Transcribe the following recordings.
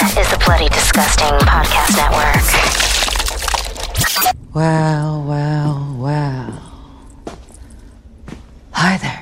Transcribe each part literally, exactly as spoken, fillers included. This is the Bloody Disgusting Podcast Network. Well, well, well. Hi there.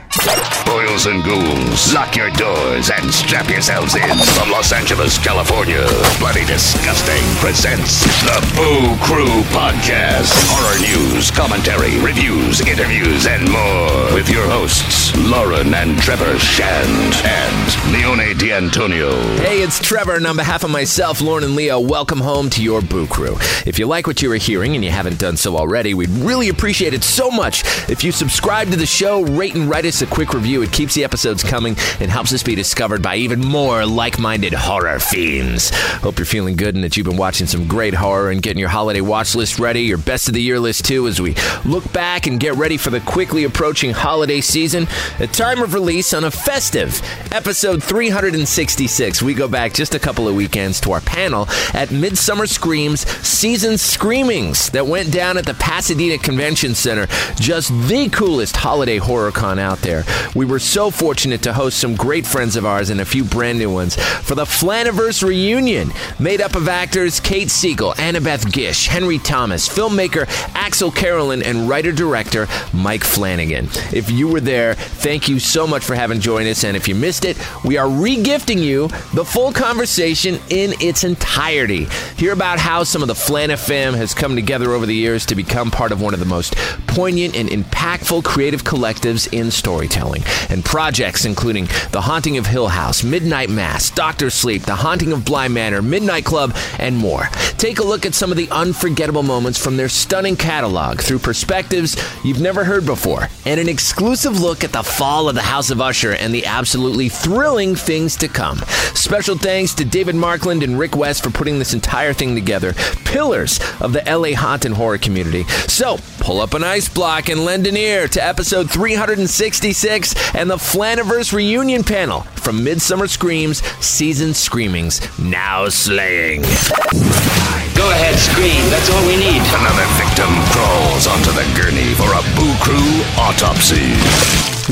Boils and ghouls, lock your doors and strap yourselves in. From Los Angeles, California, Bloody Disgusting presents the Boo Crew Podcast. Horror news, commentary, reviews, interviews, and more. With your hosts, Lauren and Trevor Shand and Leone D'Antonio. Hey, it's Trevor, and on behalf of myself, Lauren and Leo, welcome home to your Boo Crew. If you like what you are hearing and you haven't done so already, we'd really appreciate it so much if you subscribe to the show, rate and write us a quick review. It keeps the episodes coming and helps us be discovered by even more like-minded horror fiends. Hope you're feeling good and that you've been watching some great horror and getting your holiday watch list ready, your best of the year list too, as we look back and get ready for the quickly approaching holiday season. At time of release on a festive episode three sixty-six, we go back just a couple of weekends to our panel at Midsummer Scream's Season Screamings that went down at the Pasadena Convention Center, just the coolest holiday horror con out there. We were so fortunate to host some great friends of ours and a few brand new ones for the Flanaverse reunion, made up of actors Kate Siegel, Annabeth Gish, Henry Thomas, filmmaker Axelle Carolyn, and writer-director Mike Flanagan. If you were there, thank you so much for having joined us, and if you missed it, we are re-gifting you the full conversation in its entirety. Hear about how some of the Flana fam has come together over the years to become part of one of the most poignant and impactful creative collectives in storytelling, and projects including The Haunting of Hill House, Midnight Mass, Doctor Sleep, The Haunting of Bly Manor, Midnight Club, and more. Take a look at some of the unforgettable moments from their stunning catalog through perspectives you've never heard before, and an exclusive look at the fall of the House of Usher and the absolutely thrilling things to come. Special thanks to David Markland and Rick West for putting this entire thing together, pillars of the L A haunt and horror community. So, pull up an ice block and lend an ear to episode three sixty-six and the Flanaverse reunion panel from Midsummer Scream's Season Screamings, now slaying. Go ahead, scream. That's all we need. Another victim crawls onto the gurney for a Boo Crew autopsy.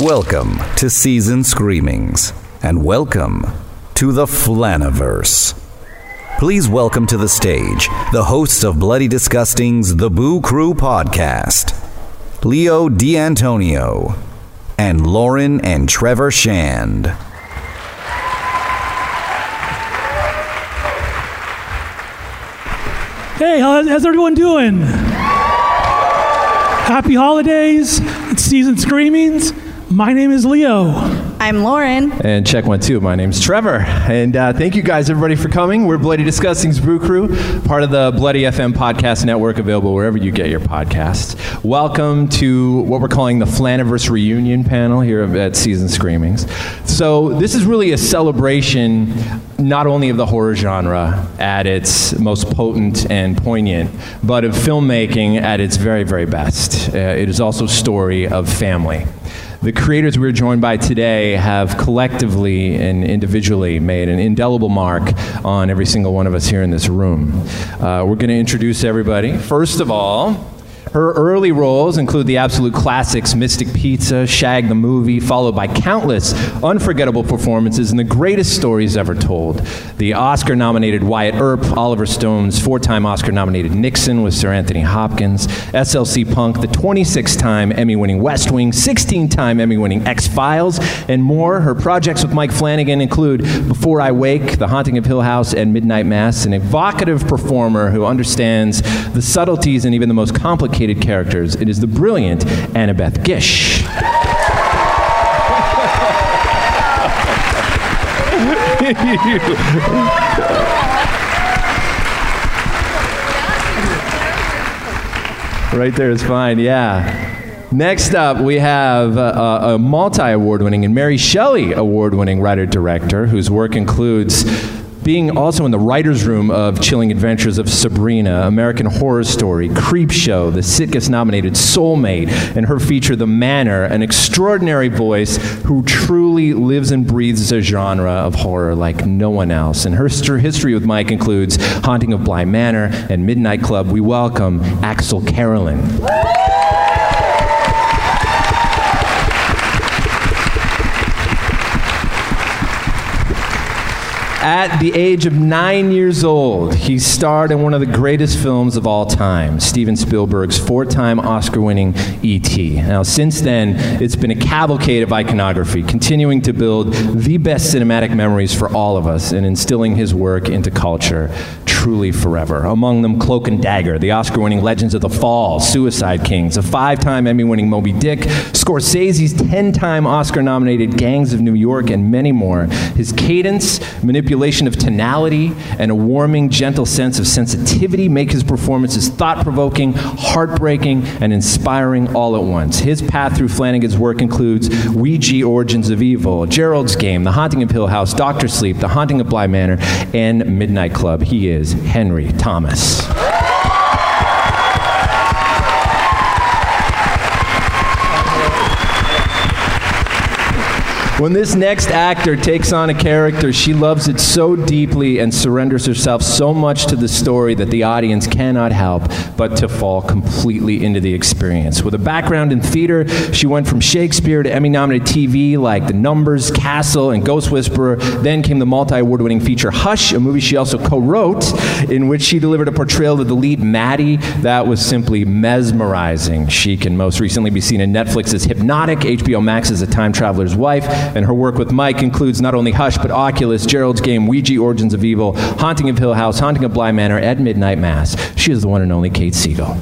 Welcome to Season Screamings, and welcome to the Flanaverse. Please welcome to the stage the hosts of Bloody Disgusting's The Boo Crew Podcast, Leo D'Antonio and Lauren and Trevor Shand. Hey, how's everyone doing? Happy holidays. It's Season Screamings. My name is Leo. I'm Lauren. And check one, two. My name's Trevor. And uh, thank you guys, everybody, for coming. We're Bloody Disgusting's Boo Crew, part of the Bloody F M Podcast Network, available wherever you get your podcasts. Welcome to what we're calling the Flanaverse Reunion Panel here at Season Screamings. So this is really a celebration not only of the horror genre at its most potent and poignant, but of filmmaking at its very, very best. Uh, it is also a story of family. The creators we're joined by today have collectively and individually made an indelible mark on every single one of us here in this room. Uh, we're going to introduce everybody. First of all, her early roles include the absolute classics Mystic Pizza, Shag the Movie, followed by countless unforgettable performances and the greatest stories ever told. The Oscar-nominated Wyatt Earp, Oliver Stone's four-time Oscar-nominated Nixon with Sir Anthony Hopkins, S L C Punk, the twenty-six-time Emmy-winning West Wing, sixteen-time Emmy-winning X-Files, and more. Her projects with Mike Flanagan include Before I Wake, The Haunting of Hill House, and Midnight Mass, an evocative performer who understands the subtleties and even the most complicated characters. It is the brilliant Annabeth Gish. Right there is fine, yeah. Next up, we have a, a multi-award-winning and Mary Shelley award-winning writer-director whose work includes being also in the writer's room of Chilling Adventures of Sabrina, American Horror Story, Creepshow, the Sitges-nominated Soulmate, and her feature, The Manor, an extraordinary voice who truly lives and breathes a genre of horror like no one else. And her st- history with Mike includes Haunting of Bly Manor and Midnight Club. We welcome Axelle Carolyn. At the age of nine years old, he starred in one of the greatest films of all time, Steven Spielberg's four-time Oscar-winning E T Now, since then, it's been a cavalcade of iconography, continuing to build the best cinematic memories for all of us and instilling his work into culture truly forever. Among them, Cloak and Dagger, the Oscar-winning Legends of the Fall, Suicide Kings, a five-time Emmy-winning Moby Dick, Scorsese's ten-time Oscar-nominated Gangs of New York, and many more. His cadence, manipulation of tonality, and a warming, gentle sense of sensitivity make his performances thought-provoking, heartbreaking, and inspiring all at once. His path through Flanagan's work includes Ouija Origins of Evil, Gerald's Game, The Haunting of Hill House, Doctor Sleep, The Haunting of Bly Manor, and Midnight Club. He is Henry Thomas. When this next actor takes on a character, she loves it so deeply and surrenders herself so much to the story that the audience cannot help but to fall completely into the experience. With a background in theater, she went from Shakespeare to Emmy-nominated T V like The Numbers, Castle, and Ghost Whisperer. Then came the multi-award-winning feature Hush, a movie she also co-wrote, in which she delivered a portrayal of the lead Maddie that was simply mesmerizing. She can most recently be seen in Netflix's Hypnotic, H B O Max's A Time Traveler's Wife, and her work with Mike includes not only Hush, but Oculus, Gerald's Game, Ouija Origins of Evil, Haunting of Hill House, Haunting of Bly Manor, and Midnight Mass. She is the one and only Kate Siegel.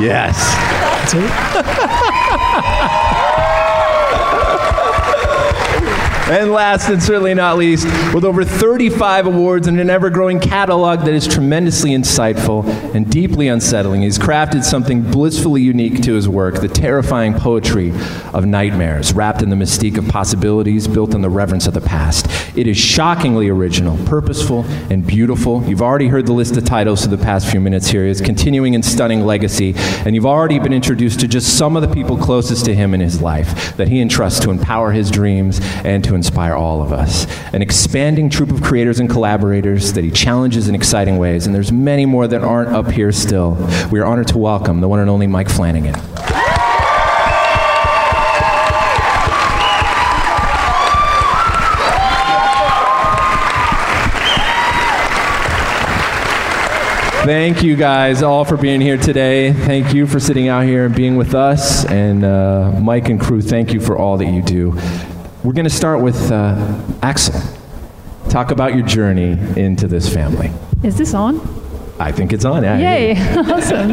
Yes. That's it. And last and certainly not least, with over thirty-five awards and an ever-growing catalog that is tremendously insightful and deeply unsettling, he's crafted something blissfully unique to his work, the terrifying poetry of nightmares, wrapped in the mystique of possibilities, built in the reverence of the past. It is shockingly original, purposeful, and beautiful. You've already heard the list of titles through the past few minutes here. His continuing and stunning legacy, and you've already been introduced to just some of the people closest to him in his life that he entrusts to empower his dreams and to inspire all of us. An expanding troop of creators and collaborators that he challenges in exciting ways, and there's many more that aren't up here still. We are honored to welcome the one and only Mike Flanagan. Thank you guys all for being here today. Thank you for sitting out here and being with us. And uh, Mike and crew, thank you for all that you do. We're going to start with uh, Axelle. Talk about your journey into this family. Is this on? I think it's on. Yeah, yay, awesome.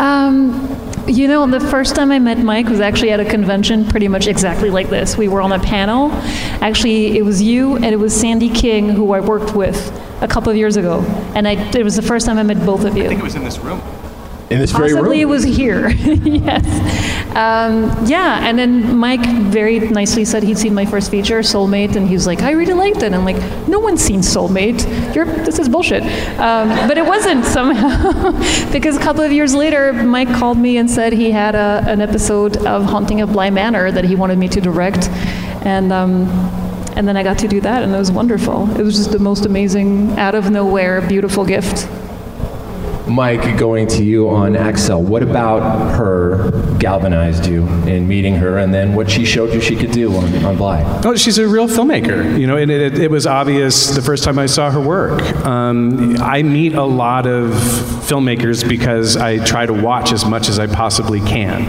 um, you know, the first time I met Mike was actually at a convention pretty much exactly like this. We were on a panel. Actually, it was you and it was Sandy King, who I worked with a couple of years ago. And I, it was the first time I met both of you. I think it was in this room. In this very room. Possibly it was here, yes. Um, yeah, and then Mike very nicely said he'd seen my first feature, Soulmate, and he was like, I really liked it. And I'm like, no one's seen Soulmate. You're, this is bullshit. Um, but it wasn't somehow, because a couple of years later, Mike called me and said he had a, an episode of Haunting of Bly Manor that he wanted me to direct. And, um, and then I got to do that, and it was wonderful. It was just the most amazing, out of nowhere, beautiful gift. Mike, going to you on Axelle, what about her galvanized you in meeting her and then what she showed you she could do on, on Bly? Oh, she's a real filmmaker, you know, and it, it was obvious the first time I saw her work. Um, I meet a lot of filmmakers because I try to watch as much as I possibly can.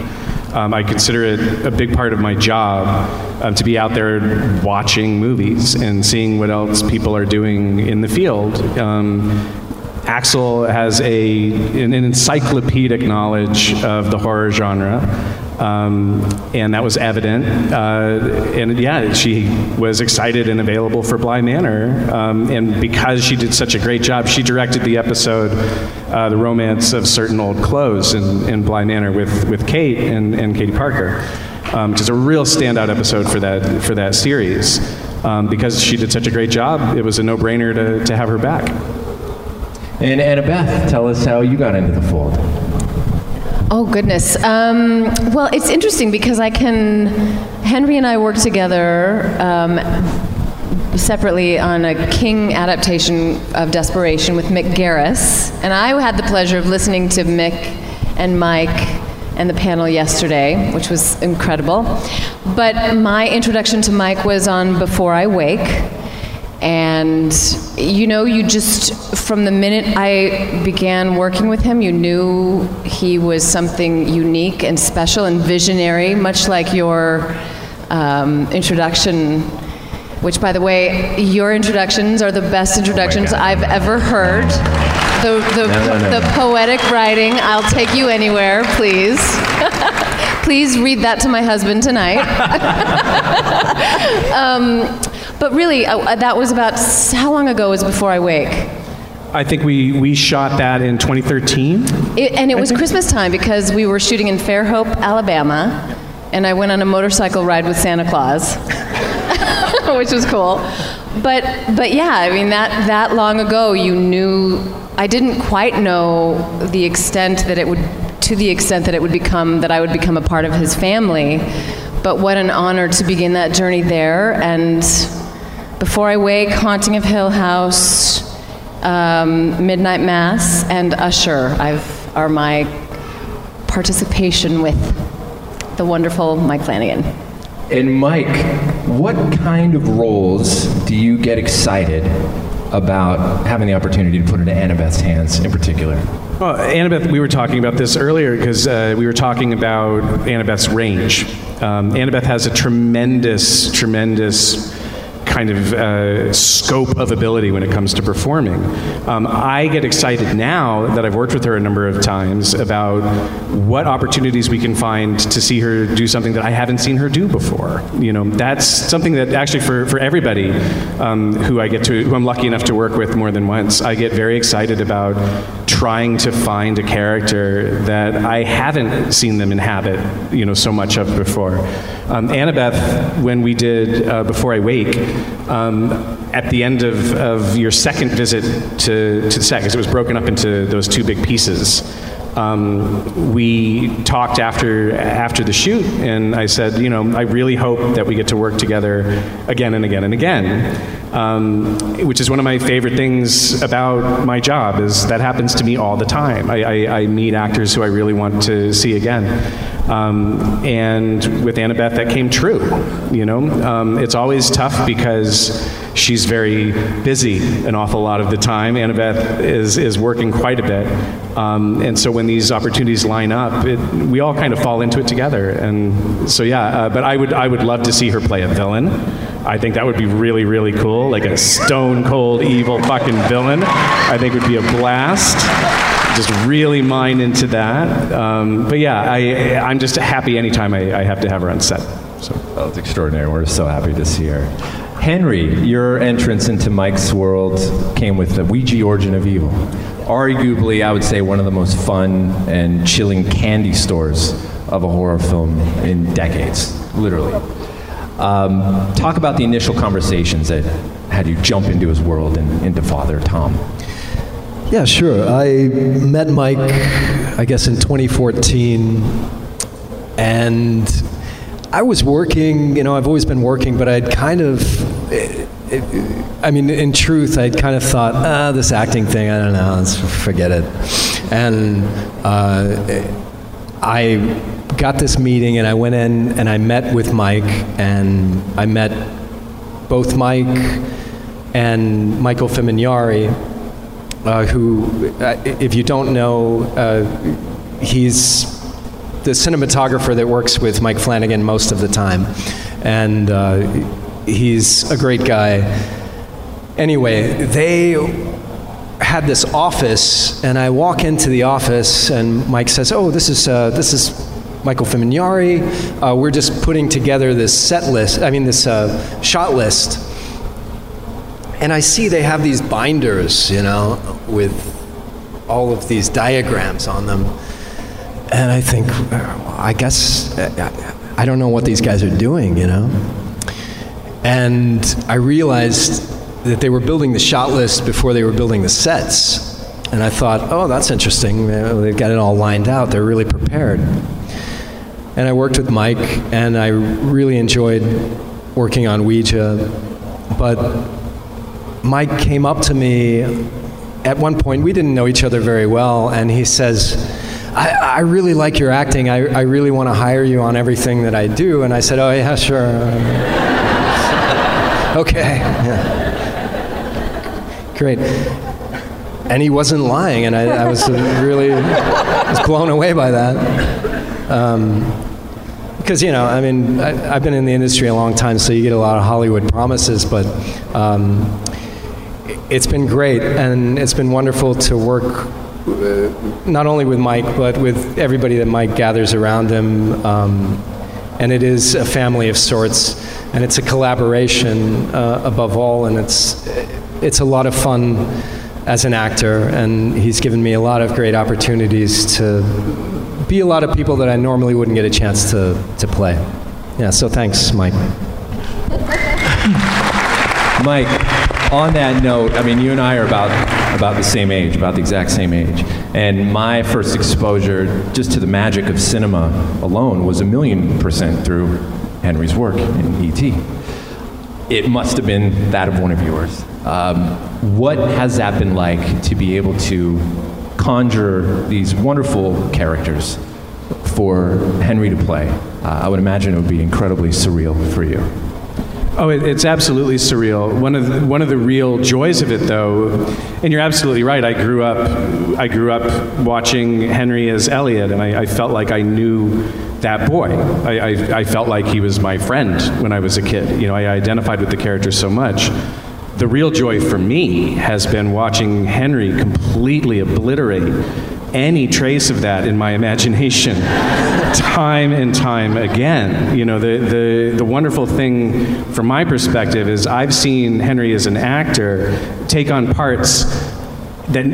Um, I consider it a big part of my job um, to be out there watching movies and seeing what else people are doing in the field. Um, Axelle has a, an encyclopedic knowledge of the horror genre, um, and that was evident. Uh, and yeah, she was excited and available for Bly Manor, um, and because she did such a great job, she directed the episode, uh, The Romance of Certain Old Clothes in, in Bly Manor with, with Kate and, and Katie Parker, um, which is a real standout episode for that, for that series. Um, because she did such a great job, it was a no-brainer to, to have her back. And Annabeth, tell us how you got into the fold. Oh, goodness. Um, well, it's interesting because I can... Henry and I worked together um, separately on a King adaptation of Desperation with Mick Garris, and I had the pleasure of listening to Mick and Mike and the panel yesterday, which was incredible. But my introduction to Mike was on Before I Wake, and you know, you just, from the minute I began working with him, you knew he was something unique and special and visionary, much like your um, introduction, which, by the way, your introductions are the best introductions oh I've ever heard. The, the, no, no, no. the poetic writing, I'll take you anywhere, please. Please read that to my husband tonight. um, but really, uh, that was about, how long ago was Before I Wake? I think we, we shot that in twenty thirteen. It, and it I was think. Christmas time, because we were shooting in Fairhope, Alabama, and I went on a motorcycle ride with Santa Claus, which was cool. But, but yeah, I mean, that, that long ago, you knew. I didn't quite know the extent that it would, to the extent that it would become, that I would become a part of his family. But what an honor to begin that journey there. And Before I Wake, Haunting of Hill House, um, Midnight Mass, and Usher I've, are my participation with the wonderful Mike Flanagan. And Mike, what kind of roles do you get excited about having the opportunity to put into Annabeth's hands in particular? Well, Annabeth, we were talking about this earlier because uh, we were talking about Annabeth's range. Um, Annabeth has a tremendous, tremendous kind of uh, scope of ability when it comes to performing. Um, I get excited now that I've worked with her a number of times about what opportunities we can find to see her do something that I haven't seen her do before. You know, that's something that actually for, for everybody um, who I get to, who I'm lucky enough to work with more than once, I get very excited about trying to find a character that I haven't seen them inhabit, you know, so much of before. Um, Annabeth, when we did uh, Before I Wake, Um, at the end of, of your second visit to, to the set, because it was broken up into those two big pieces, um, we talked after after the shoot, and I said, you know, I really hope that we get to work together again and again and again, um, which is one of my favorite things about my job, is that happens to me all the time. I, I, I meet actors who I really want to see again. Um, and with Annabeth, that came true. You know, um, it's always tough because she's very busy an awful lot of the time. Annabeth is is working quite a bit, um, and so when these opportunities line up, it, we all kind of fall into it together. And so yeah, uh, but I would I would love to see her play a villain. I think that would be really, really cool, like a stone cold evil fucking villain. I think would be a blast. Just really mine into that. Um, but yeah, I, I'm just happy anytime I, I have to have her on set. So. Oh, it's extraordinary. We're so happy to see her. Henry, your entrance into Mike's world came with the Ouija Origin of Evil. Arguably, I would say, one of the most fun and chilling candy stores of a horror film in decades, literally. Um, talk about the initial conversations that had you jump into his world and into Father Tom. Yeah, sure. I met Mike, I guess, in twenty fourteen, and I was working, you know, I've always been working, but I'd kind of, it, it, I mean, in truth, I'd kind of thought, ah, this acting thing, I don't know, let's forget it. And uh, I got this meeting, and I went in, and I met with Mike, and I met both Mike and Michael Fiumanieri, Uh, who, uh, if you don't know, uh, he's the cinematographer that works with Mike Flanagan most of the time. And uh, he's a great guy. Anyway, they had this office, and I walk into the office, and Mike says, oh, this is, uh, this is Michael Fiumanieri. Uh, we're just putting together this set list, I mean this uh, shot list. And I see they have these binders, you know, with all of these diagrams on them. And I think, well, I guess, I don't know what these guys are doing, you know? And I realized that they were building the shot list before they were building the sets. And I thought, oh, that's interesting. They've got it all lined out. They're really prepared. And I worked with Mike, and I really enjoyed working on Ouija. but Mike came up to me at one point. We didn't know each other very well, and he says, I, I really like your acting. I, I really want to hire you on everything that I do. And I said, oh, yeah, sure. Okay. Yeah. Great. And he wasn't lying, and I, I was really was blown away by that. Um, Because, you know, I mean, I, I've been in the industry a long time, so you get a lot of Hollywood promises, but um, it's been great, and it's been wonderful to work not only with Mike, but with everybody that Mike gathers around him. Um, and it is a family of sorts, and it's a collaboration uh, above all, and it's, it's a lot of fun as an actor, and he's given me a lot of great opportunities to be a lot of people that I normally wouldn't get a chance to, to play. Yeah, so thanks, Mike. Mike, on that note, I mean, you and I are about, about the same age, about the exact same age. And my first exposure just to the magic of cinema alone was a million percent through Henry's work in E T It must have been that of one of yours. Um, what has that been like to be able to conjure these wonderful characters for Henry to play? Uh, I would imagine it would be incredibly surreal for you. Oh, it, it's absolutely surreal. One of the, one of the real joys of it, though, and you're absolutely right. I grew up, I grew up watching Henry as Elliot, and I, I felt like I knew that boy. I, I, I felt like he was my friend when I was a kid. You know, I identified with the character so much. The real joy for me has been watching Henry completely obliterate any trace of that in my imagination time and time again. You know, the, the, the wonderful thing from my perspective is I've seen Henry as an actor take on parts that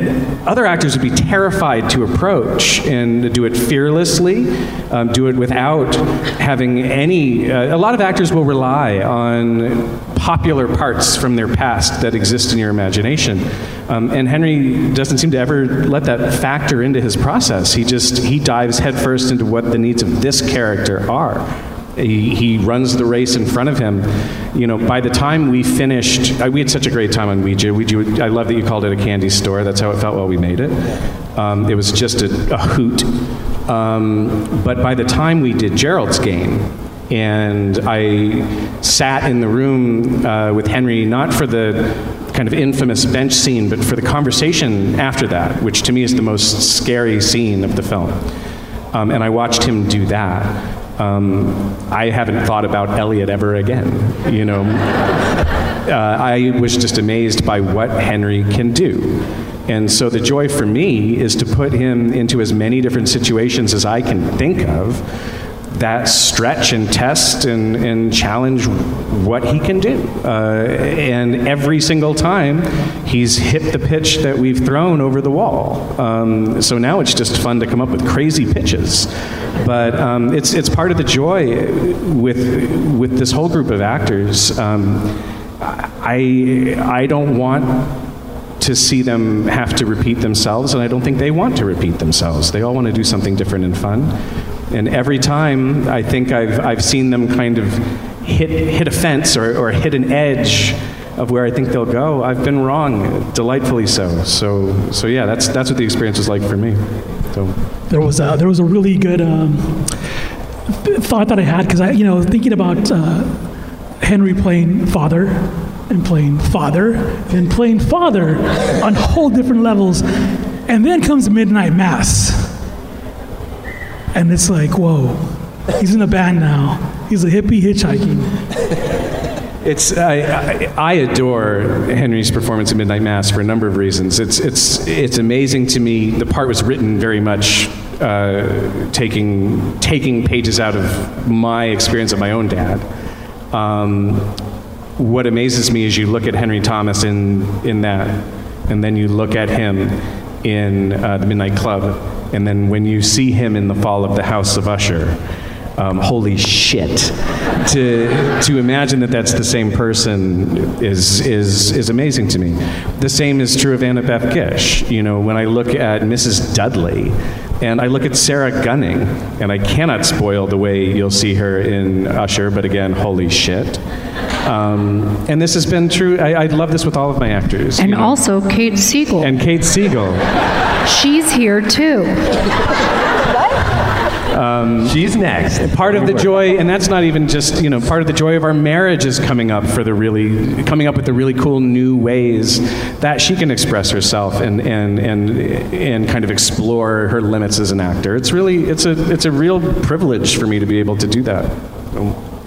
other actors would be terrified to approach, and do it fearlessly, um, do it without having any... Uh, a lot of actors will rely on popular parts from their past that exist in your imagination. Um, and Henry doesn't seem to ever let that factor into his process. He just, he dives headfirst into what the needs of this character are. He, he runs the race in front of him. You know, by the time we finished, I, we had such a great time on Ouija. Ouija. I love that you called it a candy store. That's how it felt while we made it. Um, it was just a, a hoot. Um, but by the time we did Gerald's Game, and I sat in the room uh, with Henry, not for the kind of infamous bench scene, but for the conversation after that, which to me is the most scary scene of the film. Um, and I watched him do that. Um, I haven't thought about Elliot ever again, you know. Uh, I was just amazed by what Henry can do. And so the joy for me is to put him into as many different situations as I can think of that stretch and test and, and challenge what he can do. Uh, and every single time, he's hit the pitch that we've thrown over the wall. Um, so now it's just fun to come up with crazy pitches. But um, it's it's part of the joy with with this whole group of actors. Um, I I don't want to see them have to repeat themselves, and I don't think they want to repeat themselves. They all want to do something different and fun. And every time, I think I've I've seen them kind of hit hit a fence or, or hit an edge of where I think they'll go. I've been wrong, delightfully so. So so yeah, that's that's what the experience was like for me. So there was a, there was a really good um, thought that I had, because I you know thinking about uh, Henry playing father and playing father and playing father on whole different levels, and then comes Midnight Mass. And it's like, whoa, he's in a band now. He's a hippie hitchhiking. It's I, I, I adore Henry's performance in Midnight Mass for a number of reasons. It's it's it's amazing to me. The part was written very much uh, taking taking pages out of my experience of my own dad. Um, what amazes me is you look at Henry Thomas in in that, and then you look at him in uh, the Midnight Club. And then when you see him in the Fall of the House of Usher, um, holy shit! To to imagine that that's the same person is is is amazing to me. The same is true of Annabeth Gish. You know, when I look at Missus Dudley, and I look at Sarah Gunning, and I cannot spoil the way you'll see her in Usher, but again, holy shit. Um, and this has been true. I, I love this with all of my actors. And you know? Also Kate Siegel. And Kate Siegel. She's here too. Um, She's next. Part of the joy, and that's not even just, you know, part of the joy of our marriage is coming up for the really, coming up with the really cool new ways that she can express herself and and and and kind of explore her limits as an actor. It's really, it's a it's a real privilege for me to be able to do that.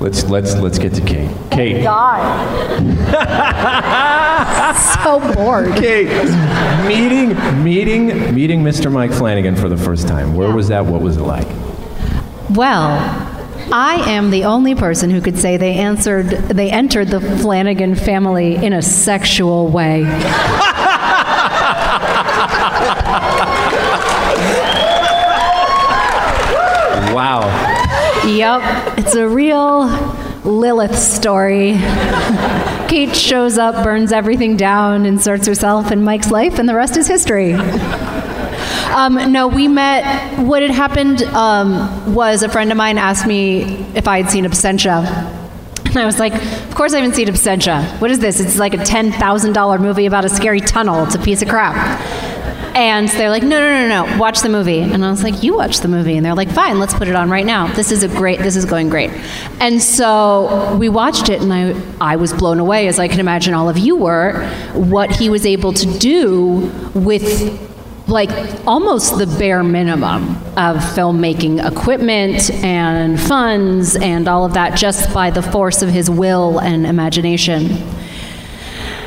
Let's let's let's get to Kate. Kate. Oh God. So bored. Kate. Meeting meeting meeting Mister Mike Flanagan for the first time. Where was that? What was it like? Well, I am the only person who could say they answered, they entered the Flanagan family in a sexual way. Wow. Yep, it's a real Lilith story. Kate shows up, burns everything down, inserts herself in Mike's life, and the rest is history. Um, no, we met, what had happened um, was a friend of mine asked me if I had seen Absentia. And I was like, of course I haven't seen Absentia. What is this? It's like a ten thousand dollars movie about a scary tunnel. It's a piece of crap. And they're like, no, no, no, no, watch the movie. And I was like, you watch the movie. And they're like, fine, let's put it on right now. This is a great, this is going great. And so we watched it, and I, I was blown away, as I can imagine all of you were, what he was able to do with like almost the bare minimum of filmmaking equipment and funds and all of that just by the force of his will and imagination.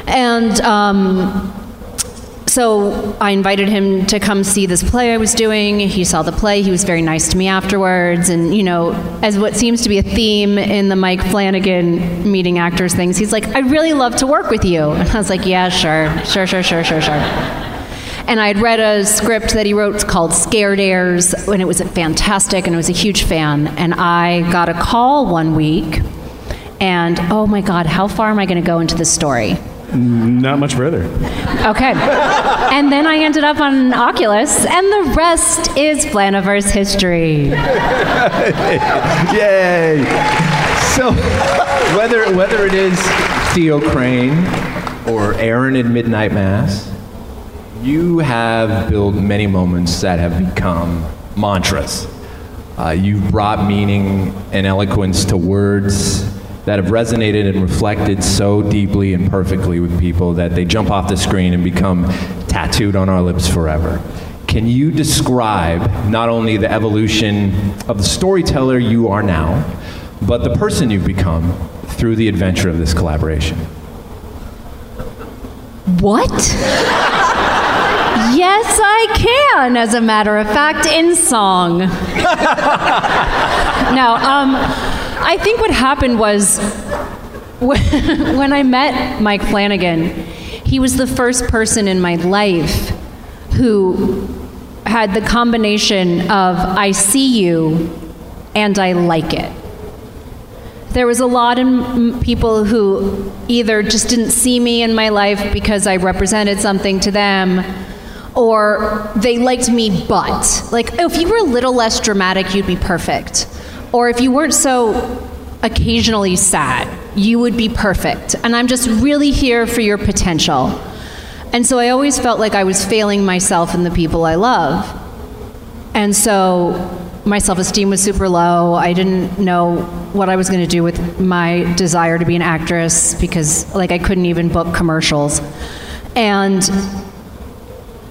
And um, so I invited him to come see this play I was doing. He saw the play. He was very nice to me afterwards. And, you know, as what seems to be a theme in the Mike Flanagan meeting actors things, he's like, I really love to work with you. And I was like, yeah, sure, sure, sure, sure, sure, sure. And I had read a script that he wrote called Scared Airs, and it was fantastic, and I was a huge fan. And I got a call one week, and oh my God, how far am I going to go into this story? Not much further. Okay. And then I ended up on Oculus, and the rest is Flanaverse history. Yay! So, whether whether it is Theo Crane or Aaron in Midnight Mass, you have built many moments that have become mantras. Uh, you've brought meaning and eloquence to words that have resonated and reflected so deeply and perfectly with people that they jump off the screen and become tattooed on our lips forever. Can you describe not only the evolution of the storyteller you are now, but the person you've become through the adventure of this collaboration? What? Yes, I can, as a matter of fact, in song. Now, um, I think what happened was when I met Mike Flanagan, he was the first person in my life who had the combination of I see you and I like it. There was a lot of people who either just didn't see me in my life because I represented something to them, or they liked me, but. Like, oh, if you were a little less dramatic, you'd be perfect. Or if you weren't so occasionally sad, you would be perfect. And I'm just really here for your potential. And so I always felt like I was failing myself and the people I love. And so my self-esteem was super low. I didn't know what I was gonna do with my desire to be an actress because like I couldn't even book commercials. And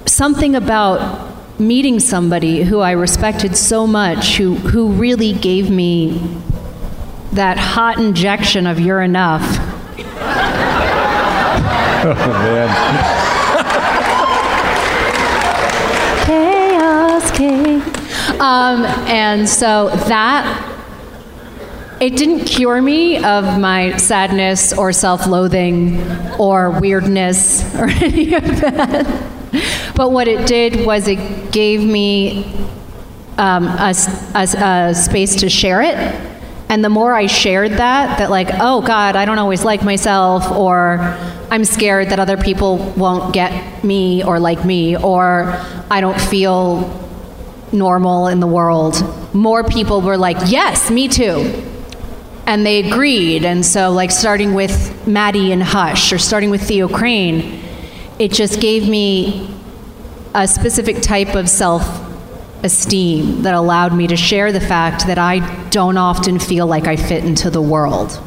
something about meeting somebody who I respected so much, who, who really gave me that hot injection of you're enough. Oh, man. Chaos King. Um, and so that, it didn't cure me of my sadness or self-loathing or weirdness or any of that. But what it did was it gave me um, a, a, a space to share it. And the more I shared that, that like, oh God, I don't always like myself, or I'm scared that other people won't get me or like me, or I don't feel normal in the world. More people were like, yes, me too. And they agreed, and so like starting with Maddie and Hush, or starting with Theo Crane, it just gave me a specific type of self-esteem that allowed me to share the fact that I don't often feel like I fit into the world.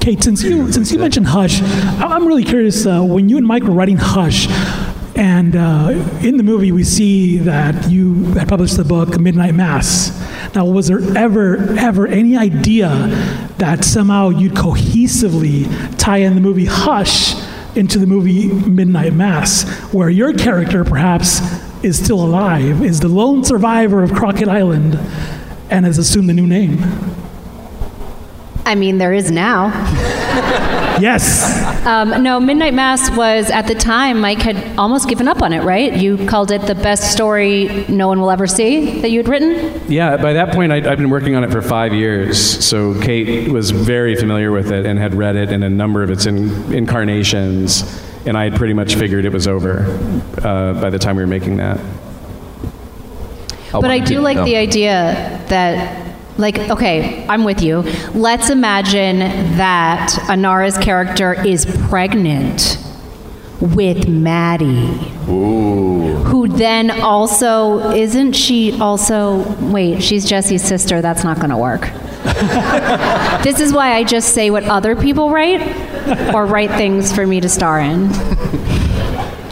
Kate, since you, since you mentioned Hush, I'm really curious, uh, when you and Mike were writing Hush, and uh, in the movie, we see that you had published the book Midnight Mass. Now, was there ever, ever any idea that somehow you'd cohesively tie in the movie Hush into the movie Midnight Mass, where your character, perhaps, is still alive, is the lone survivor of Crockett Island, and has assumed the new name? I mean, there is now. Yes. Um, no, Midnight Mass was, at the time, Mike had almost given up on it, right? You called it the best story no one will ever see that you had written? Yeah, by that point, I'd, I'd been working on it for five years. So Kate was very familiar with it and had read it in a number of its in, incarnations. And I had pretty much figured it was over uh, by the time we were making that. I'll but I do like no. the idea that... Like, okay, I'm with you. Let's imagine that Anara's character is pregnant with Maddie. Ooh. Who then also, isn't she also, wait, she's Jesse's sister. That's not going to work. This is why I just say what other people write or write things for me to star in.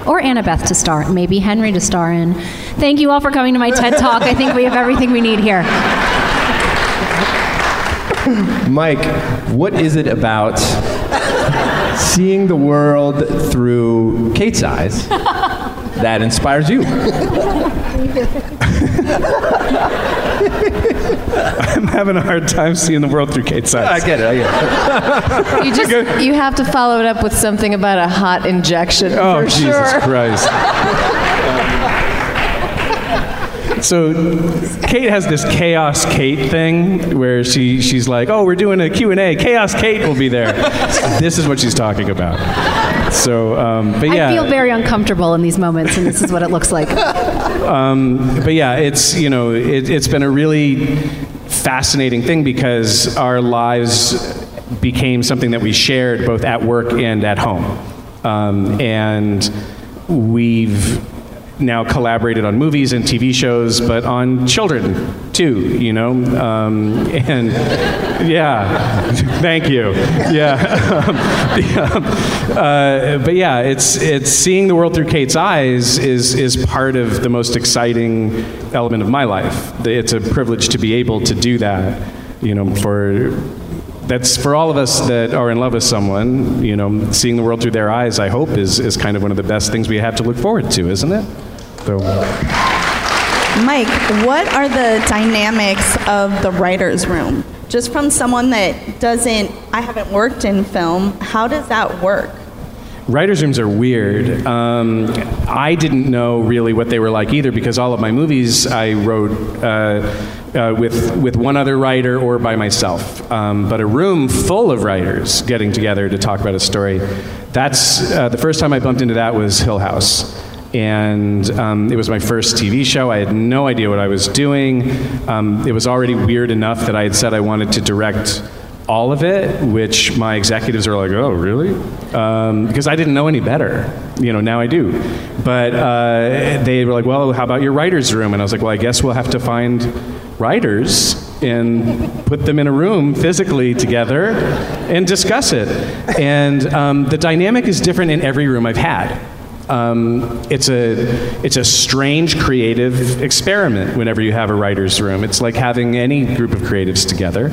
Or Annabeth to star in. Maybe Henry to star in. Thank you all for coming to my TED Talk. I think we have everything we need here. Mike, what is it about seeing the world through Kate's eyes that inspires you? I'm having a hard time seeing the world through Kate's eyes. I get it, I get it. You, just, you have to follow it up with something about a hot injection. Oh, for Jesus sure. Christ. um, So Kate has this Chaos Kate thing where she, she's like, oh, we're doing a Q and A. Chaos Kate will be there. This is what she's talking about. So, um, but yeah. I feel very uncomfortable in these moments, and this is what it looks like. Um, but yeah, it's, you know, it, it's been a really fascinating thing because our lives became something that we shared both at work and at home. Um, and we've... now collaborated on movies and T V shows, but on children too, you know? Um, and yeah, thank you. Yeah. um, uh, but yeah, it's it's seeing the world through Kate's eyes is is part of the most exciting element of my life. It's a privilege to be able to do that, you know, for, that's for all of us that are in love with someone, you know, seeing the world through their eyes, I hope, is, is kind of one of the best things we have to look forward to, isn't it? So. Mike, what are the dynamics of the writer's room? Just from someone that doesn't, I haven't worked in film, how does that work? Writers' rooms are weird. Um, I didn't know really what they were like either because all of my movies I wrote uh, uh, with with one other writer or by myself. Um, but a room full of writers getting together to talk about a story, that's uh, the first time I bumped into that was Hill House. And um, it was my first T V show. I had no idea what I was doing. Um, it was already weird enough that I had said I wanted to direct all of it, which my executives are like, oh, really? Um, because I didn't know any better. You know, now I do. But uh, they were like, well, how about your writer's room? And I was like, well, I guess we'll have to find writers and put them in a room physically together and discuss it. And um, the dynamic is different in every room I've had. Um, it's a it's a strange creative experiment whenever you have a writer's room. It's like having any group of creatives together.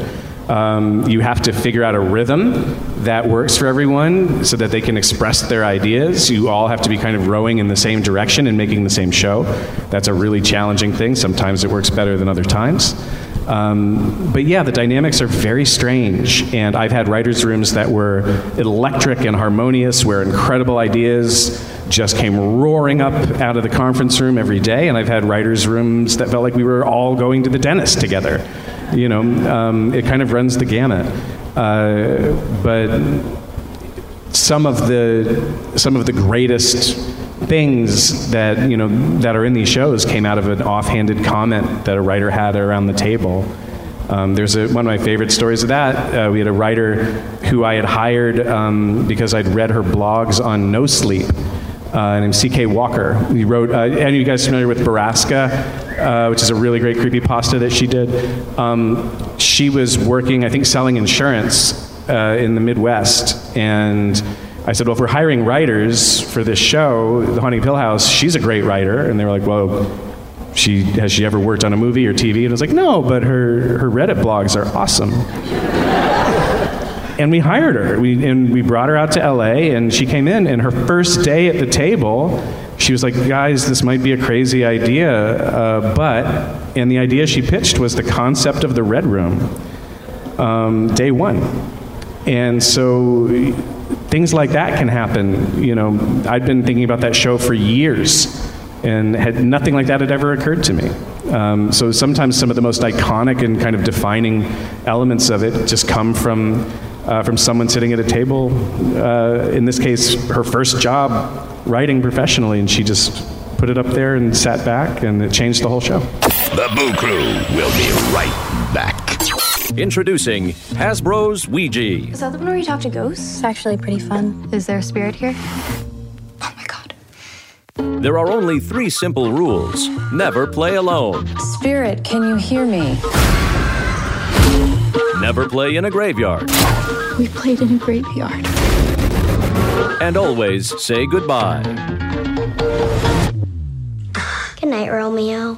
Um, you have to figure out a rhythm that works for everyone so that they can express their ideas. You all have to be kind of rowing in the same direction and making the same show. That's a really challenging thing. Sometimes it works better than other times. Um, but yeah, the dynamics are very strange. And I've had writers' rooms that were electric and harmonious, where incredible ideas just came roaring up out of the conference room every day. And I've had writers' rooms that felt like we were all going to the dentist together. You know, um, it kind of runs the gamut. Uh, but some of the some of the greatest things that you know that are in these shows came out of an offhanded comment that a writer had around the table, Um, there's a, one of my favorite stories of that. Uh, we had a writer who I had hired um, because I'd read her blogs on No Sleep. Uh, named C K Walker. He wrote, uh, any of you guys familiar with Baraska, uh, which is a really great creepypasta that she did? Um, she was working, I think, selling insurance uh, in the Midwest. And I said, well, if we're hiring writers for this show, The Haunting of Hill House, she's a great writer. And they were like, well, she, has she ever worked on a movie or T V? And I was like, no, but her, her Reddit blogs are awesome. And we hired her, we, and we brought her out to L A, and she came in, and her first day at the table, she was like, guys, this might be a crazy idea, uh, but, and the idea she pitched was the concept of the Red Room, um, day one. And so things like that can happen. You know, I'd been thinking about that show for years, and had, nothing like that had ever occurred to me. Um, so sometimes some of the most iconic and kind of defining elements of it just come from Uh, from someone sitting at a table, uh, in this case, her first job writing professionally, and she just put it up there and sat back, and it changed the whole show. The Boo Crew will be right back. Introducing Hasbro's Ouija. Is that the one where you talk to ghosts? It's actually pretty fun. Is there a spirit here? Oh my God. There are only three simple rules. Never play alone. Spirit, can you hear me? Never play in a graveyard. We played in a graveyard. And always say goodbye. Good night, Romeo.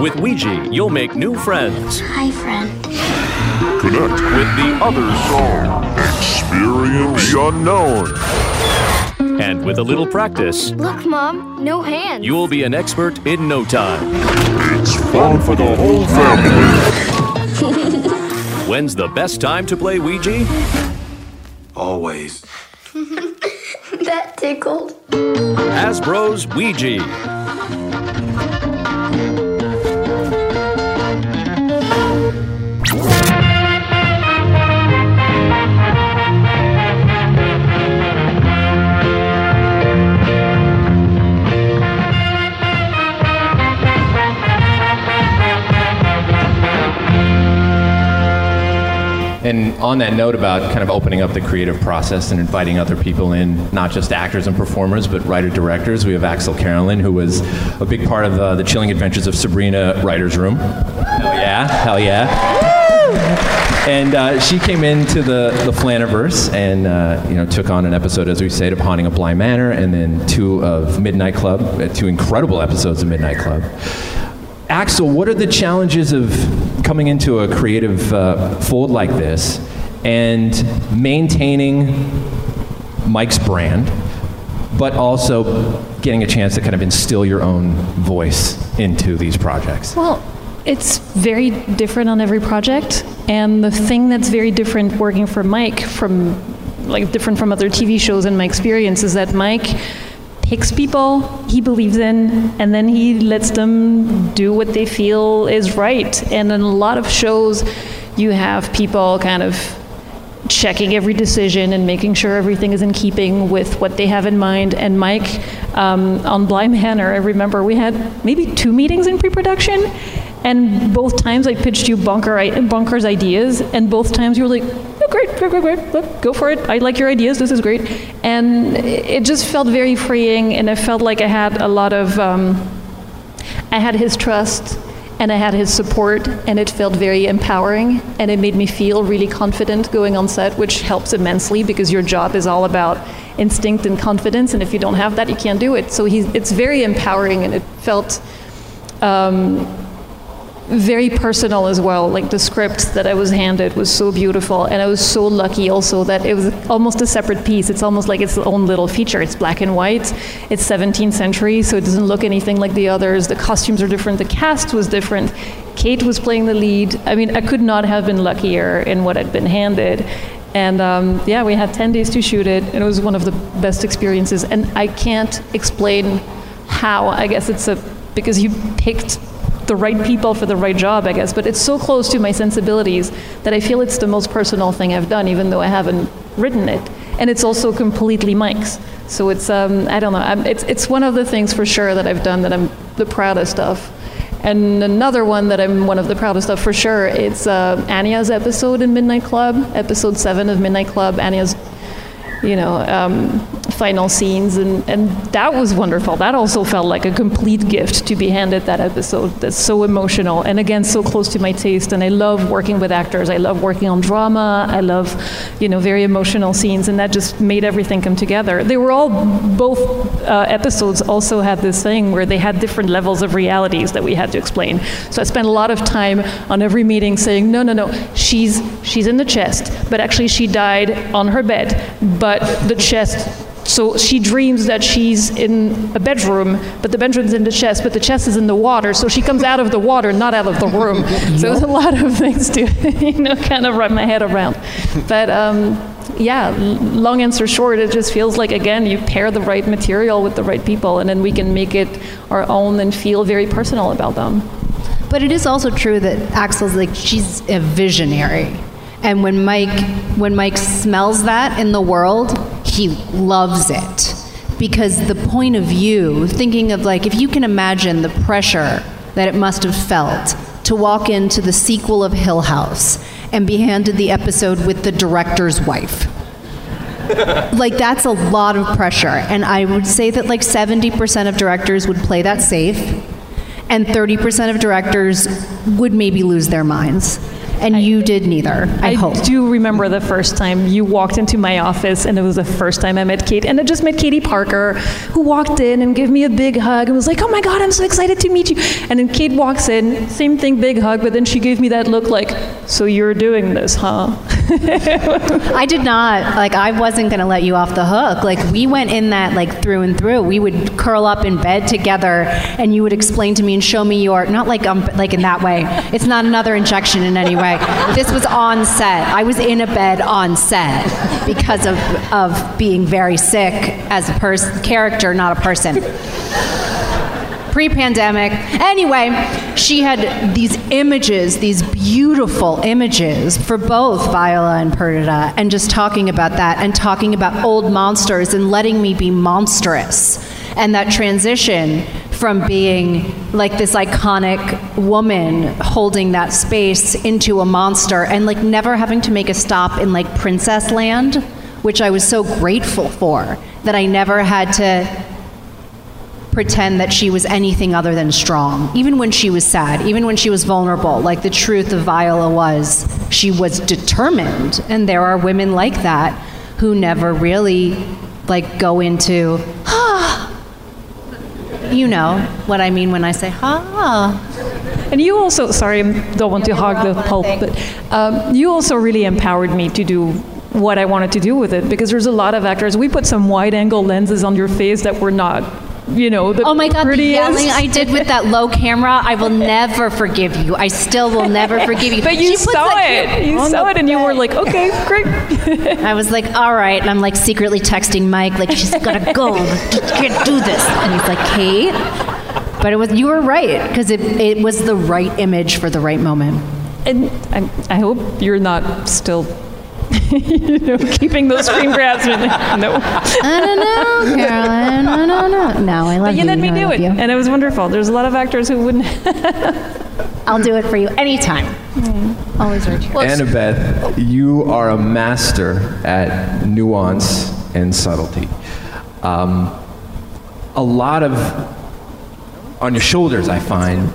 With Ouija, you'll make new friends. Hi, friend. Connect with the other soul. Experience the unknown. And with a little practice... Look, Mom, no hands. You'll be an expert in no time. It's fun for the whole family. When's the best time to play Ouija? Always. That tickled. Hasbro's Ouija. And on that note about kind of opening up the creative process and inviting other people in, not just actors and performers, but writer-directors, we have Axelle Carolyn, who was a big part of uh, the Chilling Adventures of Sabrina writer's room. Hell yeah, hell yeah. And uh, she came into the, the Flanaverse and uh, you know, took on an episode, as we said, of Haunting of Bly Manor, and then two of Midnight Club, uh, two incredible episodes of Midnight Club. Axelle, what are the challenges of coming into a creative uh, fold like this and maintaining Mike's brand, but also getting a chance to kind of instill your own voice into these projects? Well, it's very different on every project, and the thing that's very different working for Mike from, like, different from other T V shows in my experience is that Mike picks people he believes in, and then he lets them do what they feel is right. And in a lot of shows, you have people kind of checking every decision and making sure everything is in keeping with what they have in mind. And Mike, um, on Bly Manor, I remember we had maybe two meetings in pre-production, and both times I pitched you bunker, bonkers ideas, and both times you were like, oh, great, great, great, great, look, go for it. I like your ideas, this is great. And it just felt very freeing, and I felt like I had a lot of, um, I had his trust, and I had his support, and it felt very empowering, and it made me feel really confident going on set, which helps immensely, because your job is all about instinct and confidence, and if you don't have that, you can't do it. So he's, it's very empowering, and it felt, um, very personal as well. Like, the script that I was handed was so beautiful, and I was so lucky also that it was almost a separate piece. It's almost like its own little feature. It's black and white, it's seventeenth century, so it doesn't look anything like the others. The costumes are different, the cast was different, Kate was playing the lead. I mean, I could not have been luckier in what I'd been handed. And um, yeah, we had ten days to shoot it, and it was one of the best experiences. And I can't explain how, I guess it's a, because you picked the right people for the right job, I guess, but it's so close to my sensibilities that I feel it's the most personal thing I've done, even though I haven't written it. And it's also completely Mike's. So it's, um, I don't know, I'm, it's it's one of the things for sure that I've done that I'm the proudest of. And another one that I'm one of the proudest of for sure, it's uh, Anya's episode in Midnight Club, episode seven of Midnight Club, Anya's, you know, um, final scenes, and, and that was wonderful. That also felt like a complete gift to be handed that episode. That's so emotional, and again, so close to my taste, and I love working with actors. I love working on drama. I love, you know, very emotional scenes, and that just made everything come together. They were all, both uh, episodes also had this thing where they had different levels of realities that we had to explain. So I spent a lot of time on every meeting saying, no, no, no, she's, she's in the chest, but actually she died on her bed, but the chest, so she dreams that she's in a bedroom, but the bedroom's in the chest, but the chest is in the water, so she comes out of the water, not out of the room. So there's a lot of things to, you know, kind of wrap my head around. But um, yeah, long answer short, it just feels like, again, you pair the right material with the right people, and then we can make it our own and feel very personal about them. But it is also true that Axelle's like, she's a visionary. And when Mike, when Mike smells that in the world, he loves it. Because the point of view, thinking of like, if you can imagine the pressure that it must have felt to walk into the sequel of Hill House and be handed the episode with the director's wife. Like, that's a lot of pressure. And I would say that like seventy percent of directors would play that safe, and thirty percent of directors would maybe lose their minds. And I, you did neither, I, I hope. I do remember the first time you walked into my office, and it was the first time I met Kate. And I just met Katie Parker, who walked in and gave me a big hug and was like, oh my God, I'm so excited to meet you. And then Kate walks in, same thing, big hug, but then she gave me that look like, so you're doing this, huh? I did not. Like, I wasn't going to let you off the hook. Like, we went in that, like, through and through. We would curl up in bed together, and you would explain to me and show me your, not like, um, like in that way. It's not another injection in any way. This was on set. I was in a bed on set because of of being very sick as a person, character, not a person. Pre-pandemic. Anyway, she had these images, these beautiful images for both Viola and Perdita, and just talking about that and talking about old monsters and letting me be monstrous. And that transition from being like this iconic woman holding that space into a monster, and like never having to make a stop in like princess land, which I was so grateful for, that I never had to pretend that she was anything other than strong. Even when she was sad, even when she was vulnerable, like the truth of Viola was she was determined. And there are women like that who never really like go into, ah, you know what I mean when I say, ha. And you also, sorry, I don't want yeah, to hog the pulp, but um, you also really empowered me to do what I wanted to do with it, because there's a lot of actors, we put some wide angle lenses on your face that were not, you know, the oh my God, prettiest. The yelling I did with that low camera, I will never forgive you. I still will never forgive you. But you she saw it. You saw it, and you were like, okay, great. I was like, all right. And I'm like secretly texting Mike, like, she's gotta go. You can't do this. And he's like, Kate. But it was, you were right, because it, it was the right image for the right moment. And I, I hope you're not still... you know, keeping those screen grabs. No. I don't know, Carolyn. I don't know. No, I love but you. But you let me do it, and it was wonderful. There's a lot of actors who wouldn't. I'll do it for you anytime. Mm. Always right here. Annabeth, you are a master at nuance and subtlety. Um, a lot of, on your shoulders, I find,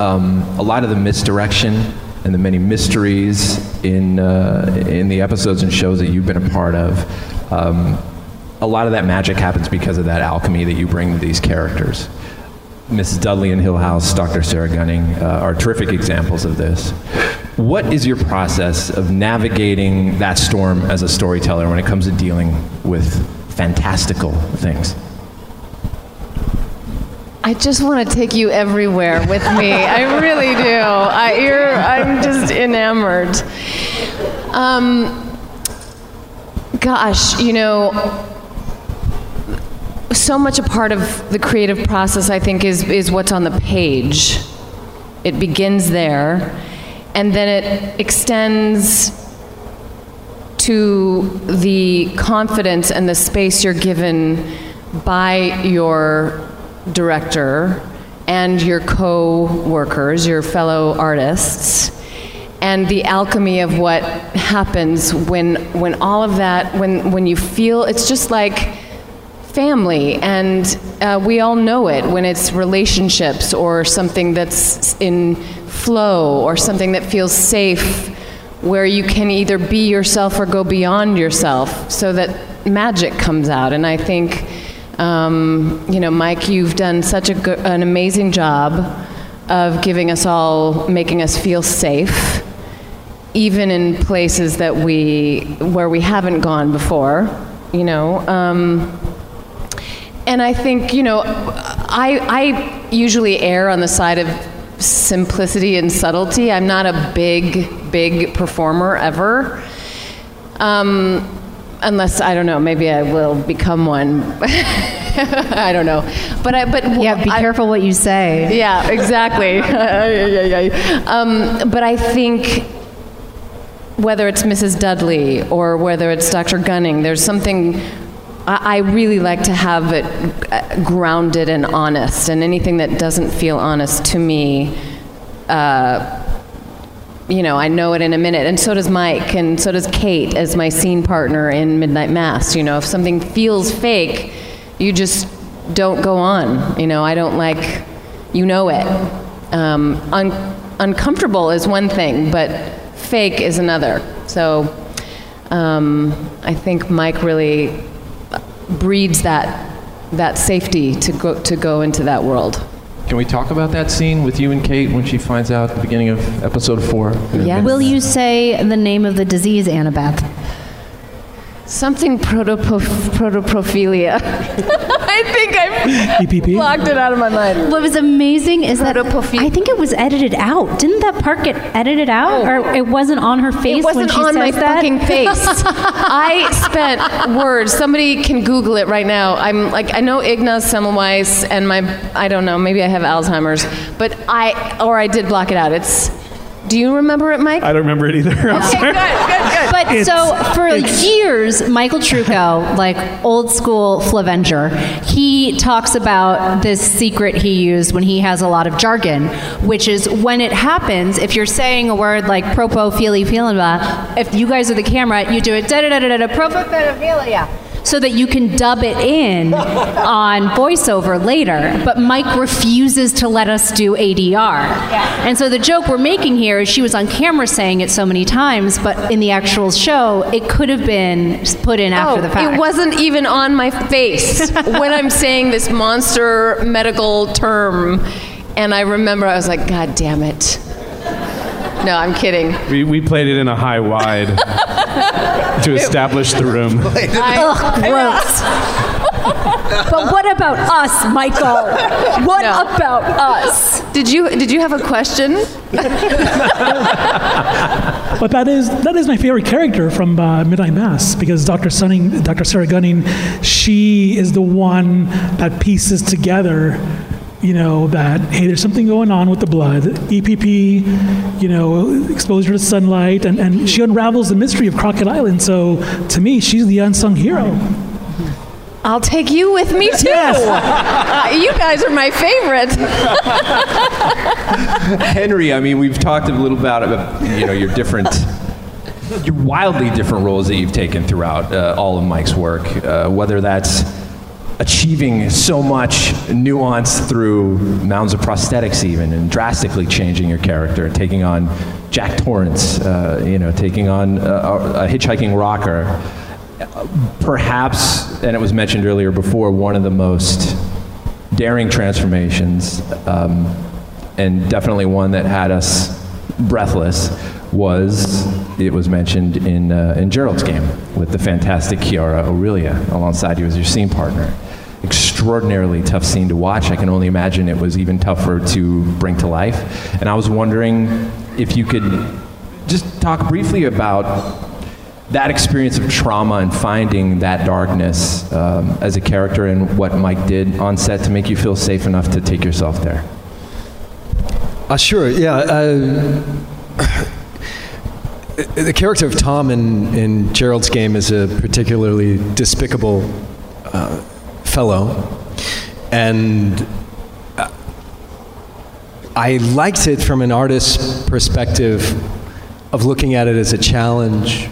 um, a lot of the misdirection and the many mysteries in uh, in the episodes and shows that you've been a part of. Um, a lot of that magic happens because of that alchemy that you bring to these characters. Missus Dudley in Hill House, Doctor Sarah Gunning uh, are terrific examples of this. What is your process of navigating that storm as a storyteller when it comes to dealing with fantastical things? I just want to take you everywhere with me. I really do. I, you're, I'm just enamored. Um, gosh, you know, so much a part of the creative process, I think, is, is what's on the page. It begins there, and then it extends to the confidence and the space you're given by your director and your co-workers, your fellow artists, and the alchemy of what happens when when all of that, when, when you feel, it's just like family, and uh, we all know it when it's relationships or something that's in flow or something that feels safe, where you can either be yourself or go beyond yourself so that magic comes out. And I think, um, you know, Mike, you've done such a go- an amazing job of giving us all, making us feel safe, even in places that we, where we haven't gone before, you know. Um, and I think, you know, I, I usually err on the side of simplicity and subtlety. I'm not a big, big performer ever. Um, unless, I don't know, maybe I will become one. I don't know. But I, but yeah, be I, careful what you say. Yeah, exactly. um, but I think whether it's Missus Dudley or whether it's Doctor Gunning, there's something, I really like to have it grounded and honest, and anything that doesn't feel honest to me, uh, you know, I know it in a minute, and so does Mike, and so does Kate as my scene partner in Midnight Mass. You know, if something feels fake, you just don't go on. You know, I don't like, you know it. Um, un- uncomfortable is one thing, but fake is another. So um, I think Mike really breeds that that safety to go to go into that world. Can we talk about that scene with you and Kate when she finds out at the beginning of episode four? Yeah. Will you say the name of the disease, Annabeth? Something protopo- protoprophilia. I think I E P P? Blocked it out of my mind. What was amazing is that I think it was edited out. Didn't that part get edited out? Oh. Or it wasn't on her face when she says that? It wasn't on my fucking face. I spent words. Somebody can Google it right now. I'm like, I know Ignaz Semmelweis and my, I don't know, maybe I have Alzheimer's, but I, or I did block it out. It's, do you remember it, Mike? I don't remember it either. Okay, good, good, good. But it's, so for years, Michael Trucco, like old school Flavenger, he talks about this secret he used when he has a lot of jargon, which is when it happens, if you're saying a word like propo, feely, feeling, if you guys are the camera, you do it da da da da da propo, pedophilia, so that you can dub it in on voiceover later. But Mike refuses to let us do A D R. Yeah. And so the joke we're making here is she was on camera saying it so many times, but in the actual show, it could have been put in after oh, the fact. It wasn't even on my face when I'm saying this monster medical term. And I remember I was like, God damn it. No, I'm kidding. We, we played it in a high-wide to establish the room. I, Ugh, gross. But what about us, Michael? What no. about us? Did you did you have a question? But that is that is my favorite character from uh, Midnight Mass, because Doctor Sunning, Doctor Sarah Gunning, she is the one that pieces together, you know, that, hey, there's something going on with the blood, E P P, you know, exposure to sunlight, and, and she unravels the mystery of Crocodile Island. So to me, she's the unsung hero. I'll take you with me, too. Yes. Uh, you guys are my favorite. Henry, I mean, we've talked a little about, about you know, your different, your wildly different roles that you've taken throughout uh, all of Mike's work, uh, whether that's achieving so much nuance through mounds of prosthetics even, and drastically changing your character, taking on Jack Torrance, uh, you know, taking on a, a hitchhiking rocker. Perhaps, and it was mentioned earlier before, one of the most daring transformations, um, and definitely one that had us breathless, was, it was mentioned in uh, in Gerald's Game with the fantastic Kiara Aurelia alongside you as your scene partner. Extraordinarily tough scene to watch. I can only imagine it was even tougher to bring to life. And I was wondering if you could just talk briefly about that experience of trauma and finding that darkness um, as a character, and what Mike did on set to make you feel safe enough to take yourself there. Uh, sure, yeah. Uh, The character of Tom in, in Gerald's Game is a particularly despicable uh, fellow, and I liked it from an artist's perspective of looking at it as a challenge.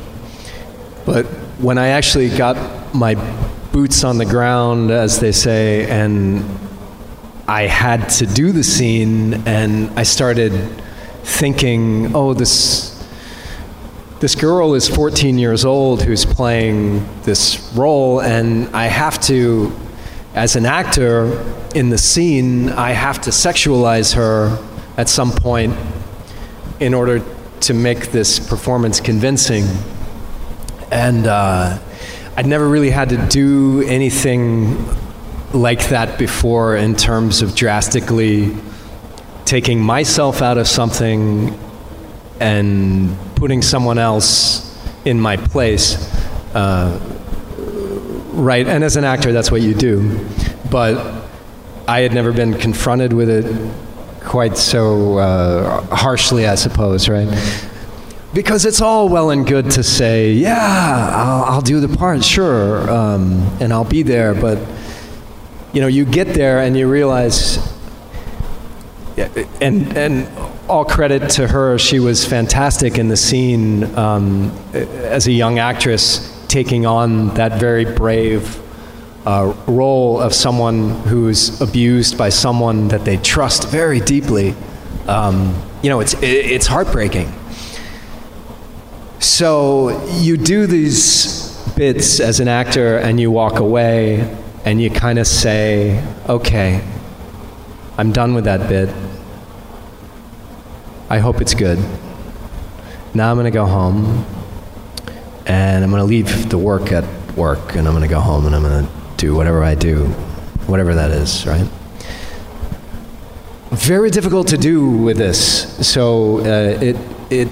But when I actually got my boots on the ground, as they say, and I had to do the scene, and I started thinking, oh, this this girl is fourteen years old who's playing this role, and I have to, as an actor in the scene, I have to sexualize her at some point in order to make this performance convincing. And uh, I'd never really had to do anything like that before in terms of drastically taking myself out of something and putting someone else in my place. Uh, right, and as an actor, that's what you do. But I had never been confronted with it quite so uh, harshly, I suppose, right? Because it's all well and good to say, yeah, I'll, I'll do the part, sure, um, and I'll be there, but you know, you get there and you realize, and and all credit to her, she was fantastic in the scene um, as a young actress, taking on that very brave uh, role of someone who's abused by someone that they trust very deeply. Um, you know, it's it's heartbreaking. So you do these bits as an actor and you walk away, and you kind of say, okay, I'm done with that bit. I hope it's good. Now I'm gonna go home, and I'm gonna leave the work at work, and I'm gonna go home and I'm gonna do whatever I do, whatever that is, right? Very difficult to do with this. So uh, it, it,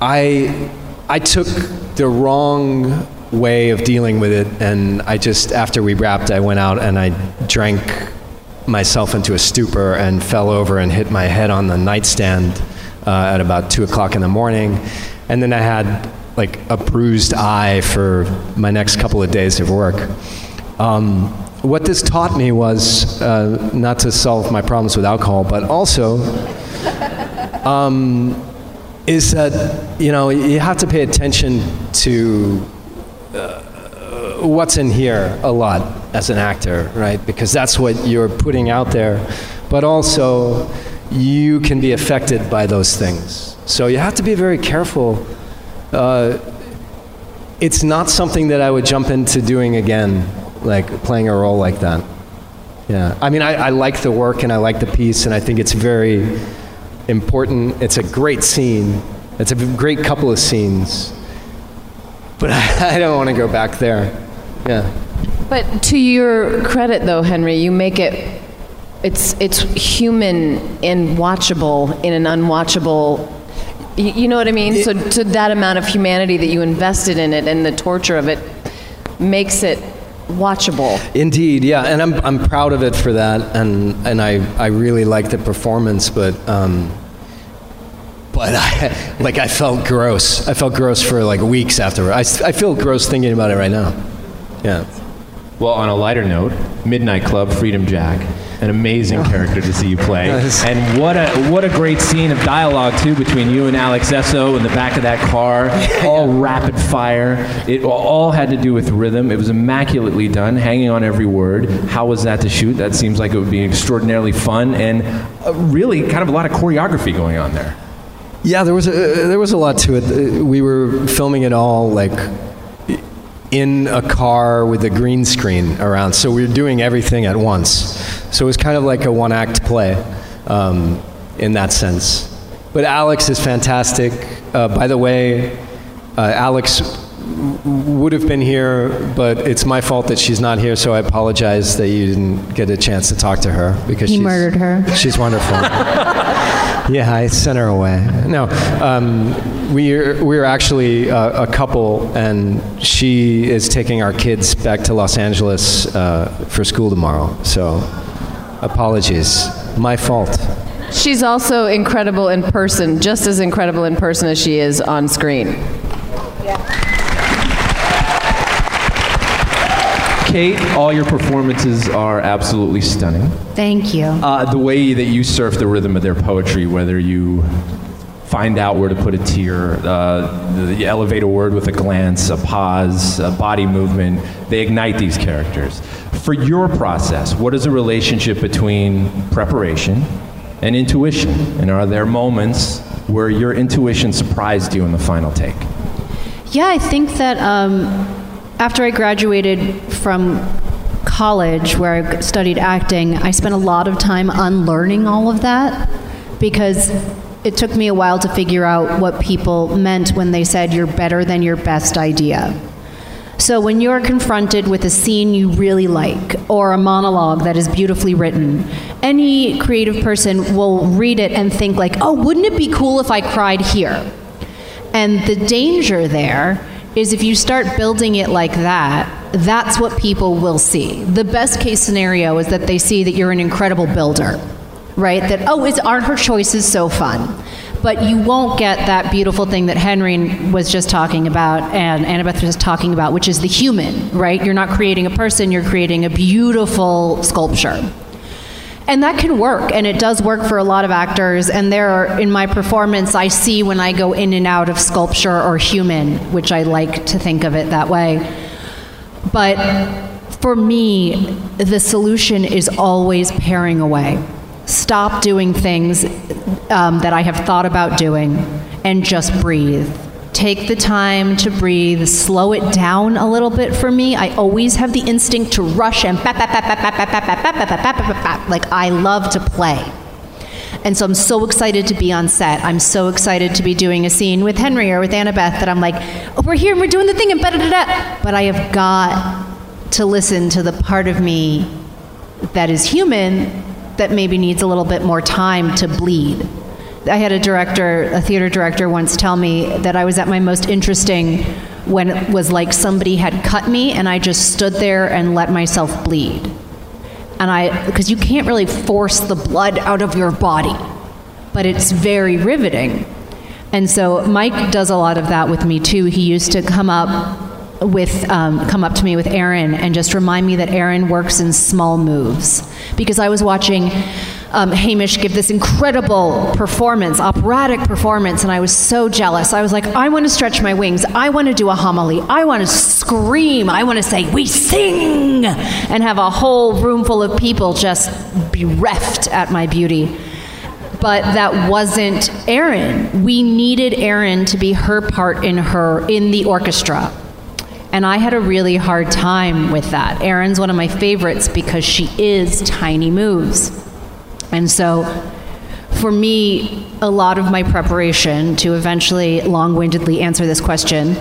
I, I took the wrong way of dealing with it, and I just, after we wrapped, I went out and I drank myself into a stupor and fell over and hit my head on the nightstand uh, at about two o'clock in the morning, and then I had like a bruised eye for my next couple of days of work. Um, what this taught me was uh, not to solve my problems with alcohol, but also um, is that, you know, you have to pay attention to Uh, what's in here a lot as an actor, right? Because that's what you're putting out there. But also, you can be affected by those things. So you have to be very careful. Uh, it's not something that I would jump into doing again, like playing a role like that. Yeah, I mean, I, I like the work and I like the piece, and I think it's very important. It's a great scene. It's a great couple of scenes. But I don't want to go back there, yeah. But to your credit, though, Henry, you make it, it's it's human and watchable in an unwatchable, you, you know what I mean? It, so to that amount of humanity that you invested in it and the torture of it makes it watchable. Indeed, yeah, and I'm I'm proud of it for that, and, and I, I really like the performance, but um, But I, like, I felt gross. I felt gross for like weeks afterward. I, I feel gross thinking about it right now. Yeah. Well, on a lighter note, Midnight Club, Freedom Jack, an amazing character to see you play, nice. And what a what a great scene of dialogue too between you and Alex Esso in the back of that car, all rapid fire. It all had to do with rhythm. It was immaculately done, hanging on every word. How was that to shoot? That seems like it would be extraordinarily fun and really kind of a lot of choreography going on there. Yeah, there was a, there was a lot to it. We were filming it all like in a car with a green screen around, so we were doing everything at once. So it was kind of like a one-act play um, in that sense. But Alex is fantastic. Uh, by the way, uh, Alex would have been here, but it's my fault that she's not here, so I apologize that you didn't get a chance to talk to her. Because he she's, murdered her. She's wonderful. Yeah, I sent her away. No, um, we're we're actually uh, a couple, and she is taking our kids back to Los Angeles uh, for school tomorrow. So, apologies, my fault. She's also incredible in person, just as incredible in person as she is on screen. Yeah. Kate, all your performances are absolutely stunning. Thank you. Uh, the way that you surf the rhythm of their poetry, whether you find out where to put a tear, uh, you elevate a word with a glance, a pause, a body movement, they ignite these characters. For your process, what is the relationship between preparation and intuition? And are there moments where your intuition surprised you in the final take? Yeah, I think that um, after I graduated from college, where I studied acting, I spent a lot of time unlearning all of that, because it took me a while to figure out what people meant when they said you're better than your best idea. So when you're confronted with a scene you really like, or a monologue that is beautifully written, any creative person will read it and think like, oh, wouldn't it be cool if I cried here? And the danger there is if you start building it like that, that's what people will see. The best case scenario is that they see that you're an incredible builder, right? That, oh, it's, aren't her choices so fun? But you won't get that beautiful thing that Henry was just talking about and Annabeth was talking about, which is the human, right? You're not creating a person, you're creating a beautiful sculpture. And that can work, and it does work for a lot of actors, and there are, in my performance, I see when I go in and out of sculpture or human, which I like to think of it that way. But for me, the solution is always paring away. Stop doing things um, that I have thought about doing, and just breathe. Take the time to breathe, slow it down a little bit for me. I always have the instinct to rush and bap, bap, bap, bap, bap, bap, bap, bap, bap, bap, bap, bap. Like, I love to play. And so I'm so excited to be on set. I'm so excited to be doing a scene with Henry or with Annabeth that I'm like, oh, we're here and we're doing the thing and ba-da-da-da. But I have got to listen to the part of me that is human that maybe needs a little bit more time to bleed. I had a director, a theater director once tell me that I was at my most interesting when it was like somebody had cut me and I just stood there and let myself bleed. And I, because you can't really force the blood out of your body, but it's very riveting. And so Mike does a lot of that with me too. He used to come up with um, come up to me with Aaron and just remind me that Aaron works in small moves, because I was watching um, Hamish give this incredible performance, operatic performance, and I was so jealous. I was like, I want to stretch my wings, I want to do a homily, I want to scream, I want to say we sing and have a whole room full of people just bereft at my beauty. But that wasn't Aaron. We needed Aaron to be her part in her in the orchestra. And I had a really hard time with that. Erin's one of my favorites because she is tiny moves. And so for me, a lot of my preparation to eventually long-windedly answer this question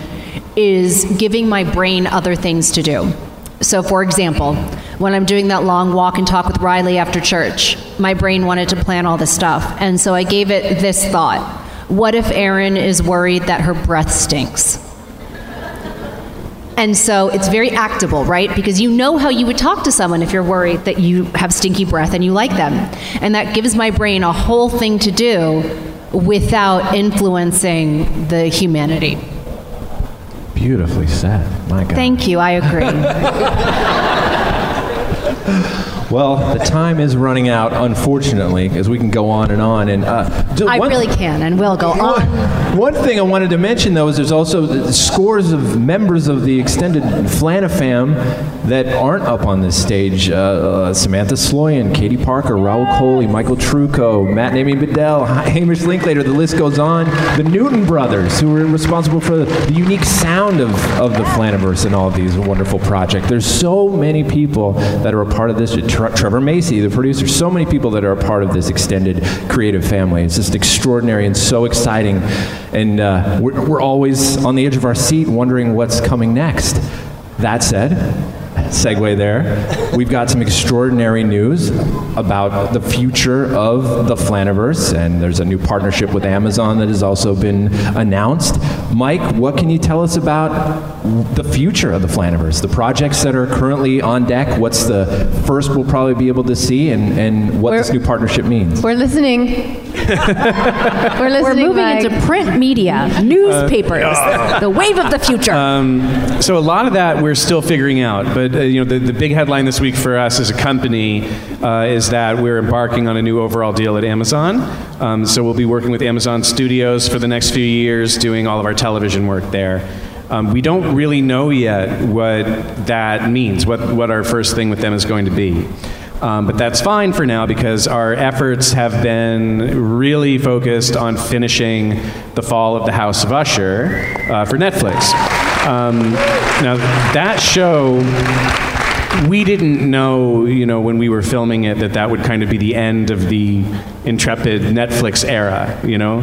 is giving my brain other things to do. So for example, when I'm doing that long walk and talk with Riley after church, my brain wanted to plan all this stuff. And so I gave it this thought. What if Erin is worried that her breath stinks? And so it's very actable, right? Because you know how you would talk to someone if you're worried that you have stinky breath and you like them. And that gives my brain a whole thing to do without influencing the humanity. Beautifully said, my God. Thank you, I agree. Well, the time is running out, unfortunately, because we can go on and on. And uh, do, I one, really can and will go on. One thing I wanted to mention, though, is there's also the scores of members of the extended Flanafam that aren't up on this stage. Uh, uh, Samantha Sloyan, Katie Parker, Raul Coley, Michael Trucco, Matt and Amy Bedell, Hamish Linklater, the list goes on. The Newton brothers, who were responsible for the, the unique sound of, of the Flanaverse and all of these wonderful projects. There's so many people that are a part of this. Trevor Macy, the producer, so many people that are a part of this extended creative family. It's just extraordinary and so exciting. And uh, we're, we're always on the edge of our seat wondering what's coming next. That said, segue there. We've got some extraordinary news about the future of the Flanaverse, and there's a new partnership with Amazon that has also been announced. Mike, what can you tell us about the future of the Flanaverse, the projects that are currently on deck? What's the first we'll probably be able to see, and, and what we're, this new partnership means? We're listening. We're listening. We're moving like into print media, newspapers, uh, the wave of the future. Um, so a lot of that we're still figuring out, but uh, you know, the, the big headline this week for us as a company uh, is that we're embarking on a new overall deal at Amazon. Um, so we'll be working with Amazon Studios for the next few years, doing all of our television work there. Um, we don't really know yet what that means, what, what our first thing with them is going to be. Um, but that's fine for now, because our efforts have been really focused on finishing The Fall of the House of Usher uh, for Netflix. Um, now, that show, we didn't know, you know, when we were filming it, that that would kind of be the end of the intrepid Netflix era, you know?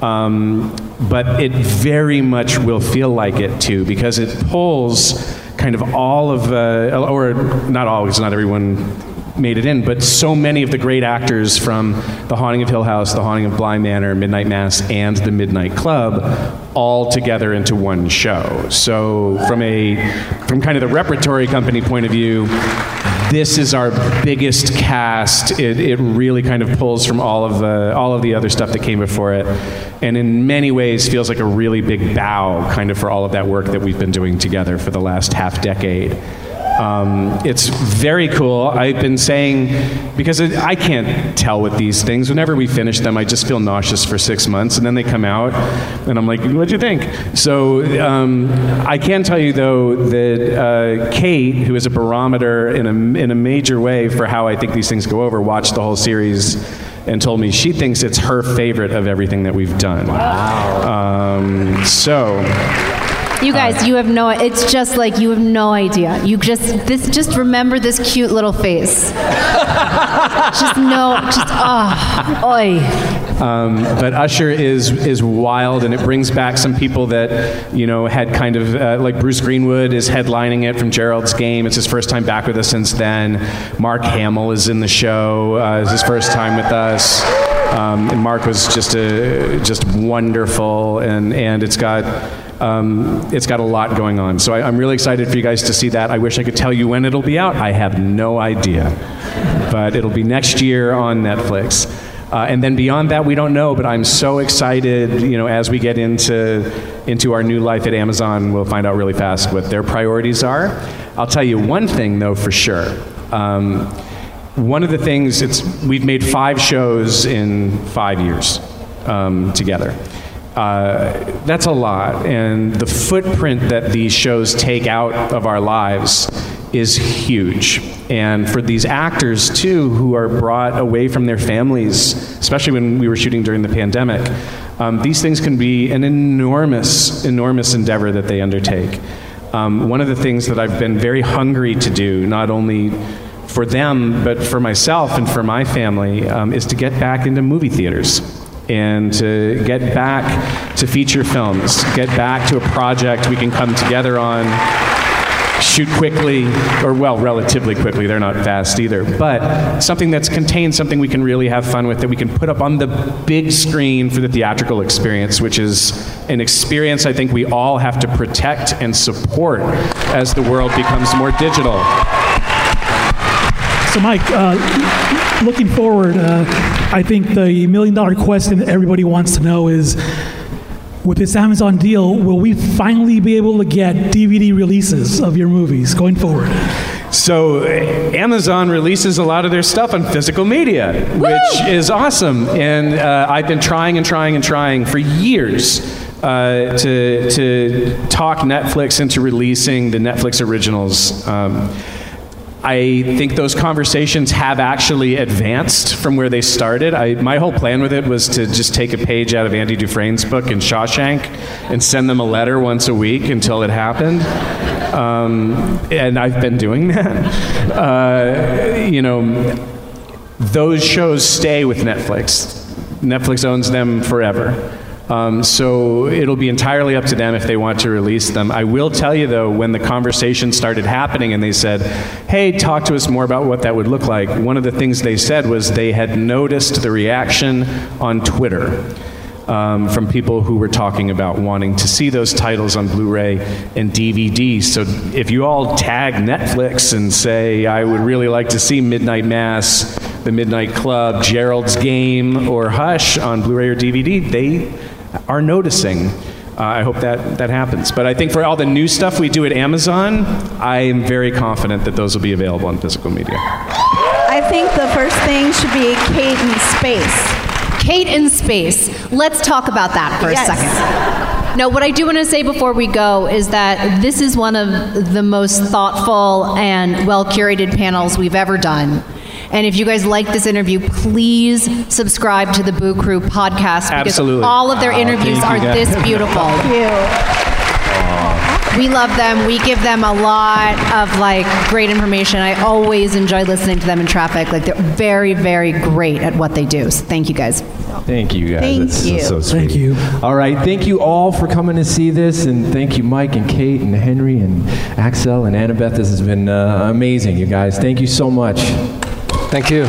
Um, but it very much will feel like it, too, because it pulls kind of all of, uh, or not always, not everyone made it in, but so many of the great actors from The Haunting of Hill House, The Haunting of Bly Manor, Midnight Mass, and The Midnight Club all together into one show. So from a, from kind of the repertory company point of view, this is our biggest cast. It, it really kind of pulls from all of, the, all of the other stuff that came before it, and in many ways feels like a really big bow kind of for all of that work that we've been doing together for the last half decade. Um, it's very cool. I've been saying, because it, I can't tell with these things. Whenever we finish them, I just feel nauseous for six months, and then they come out, and I'm like, what'd you think? So um, I can tell you, though, that uh, Kate, who is a barometer in a, in a major way for how I think these things go over, watched the whole series and told me she thinks it's her favorite of everything that we've done. Wow. Um, so... You guys, you have no, it's just like, you have no idea. You just, this, just remember this cute little face. Just no, just, ah, oh, oi. Um, but Usher is is wild, and it brings back some people that, you know, had kind of, uh, like Bruce Greenwood is headlining it from Gerald's Game. It's his first time back with us since then. Mark Hamill is in the show. Uh, it's his first time with us. Um, and Mark was just a, just wonderful, and, and it's got, Um, it's got a lot going on. So I, I'm really excited for you guys to see that. I wish I could tell you when it'll be out. I have no idea. But it'll be next year on Netflix. Uh, and then beyond that, we don't know, but I'm so excited, you know, as we get into, into our new life at Amazon, we'll find out really fast what their priorities are. I'll tell you one thing, though, for sure. Um, one of the things, it's, we've made five shows in five years um, together. Uh, that's a lot, and the footprint that these shows take out of our lives is huge. And for these actors, too, who are brought away from their families, especially when we were shooting during the pandemic, um, these things can be an enormous, enormous endeavor that they undertake. Um, one of the things that I've been very hungry to do, not only for them, but for myself and for my family, um, is to get back into movie theaters, and to get back to feature films, get back to a project we can come together on, shoot quickly, or well, relatively quickly, they're not fast either, but something that's contained, something we can really have fun with, that we can put up on the big screen for the theatrical experience, which is an experience I think we all have to protect and support as the world becomes more digital. So Mike, uh, looking forward, uh, I think the million dollar question everybody wants to know is, with this Amazon deal, will we finally be able to get D V D releases of your movies going forward? So Amazon releases a lot of their stuff on physical media, Woo! Which is awesome. And uh, I've been trying and trying and trying for years Uh, to, to talk Netflix into releasing the Netflix originals. Um, I think those conversations have actually advanced from where they started. I, my whole plan with it was to just take a page out of Andy Dufresne's book in Shawshank and send them a letter once a week until it happened. Um, and I've been doing that. Uh, you know, those shows stay with Netflix. Netflix owns them forever. Um, so it'll be entirely up to them if they want to release them. I will tell you, though, when the conversation started happening and they said, hey, talk to us more about what that would look like, one of the things they said was they had noticed the reaction on Twitter um, from people who were talking about wanting to see those titles on Blu-ray and D V D. So if you all tag Netflix and say, I would really like to see Midnight Mass, The Midnight Club, Gerald's Game, or Hush on Blu-ray or D V D, they are noticing. Uh, I hope that, that happens. But I think for all the new stuff we do at Amazon, I am very confident that those will be available on physical media. I think the first thing should be Kate in Space. Kate in Space. Let's talk about that for yes. a second. No, what I do want to say before we go is that this is one of the most thoughtful and well-curated panels we've ever done. And if you guys like this interview, please subscribe to the Boo Crew podcast. Because Absolutely. all of their interviews oh, are you, this beautiful. Thank you. Aww. We love them. We give them a lot of like great information. I always enjoy listening to them in traffic. Like they're very, very great at what they do. So thank you guys. Thank you guys. Thank That's you. So, so sweet. Thank you. All right. Thank you all for coming to see this, and thank you, Mike and Kate and Henry and Axelle and Annabeth. This has been uh, amazing, you guys. Thank you so much. Thank you.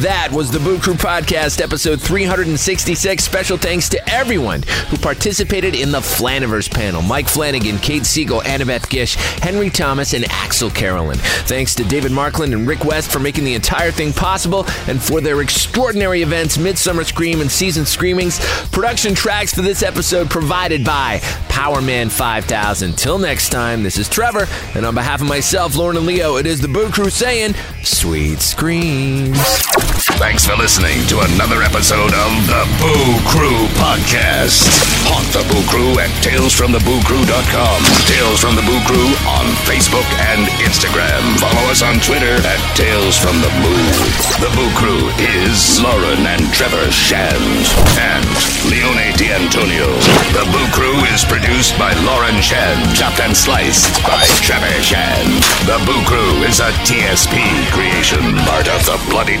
That was the Boo Crew Podcast, episode three sixty-six. Special thanks to everyone who participated in the Flanaverse panel. Mike Flanagan, Kate Siegel, Annabeth Gish, Henry Thomas, and Axelle Carolyn. Thanks to David Markland and Rick West for making the entire thing possible and for their extraordinary events, Midsummer Scream and Season Screamings. Production tracks for this episode provided by Powerman five thousand. Till next time, this is Trevor, and on behalf of myself, Lauren and Leo, it is the Boo Crew saying, sweet screams. Thanks for listening to another episode of the Boo Crew Podcast. Haunt the Boo Crew at tales from the boo crew dot com. Tales from the Boo Crew on Facebook and Instagram. Follow us on Twitter at Tales from the Boo. The Boo Crew is Lauren and Trevor Shand and Leone D'Antonio. The Boo Crew is produced by Lauren Shand, chopped and sliced by Trevor Shand. The Boo Crew is a T S P creation, part of the Bloody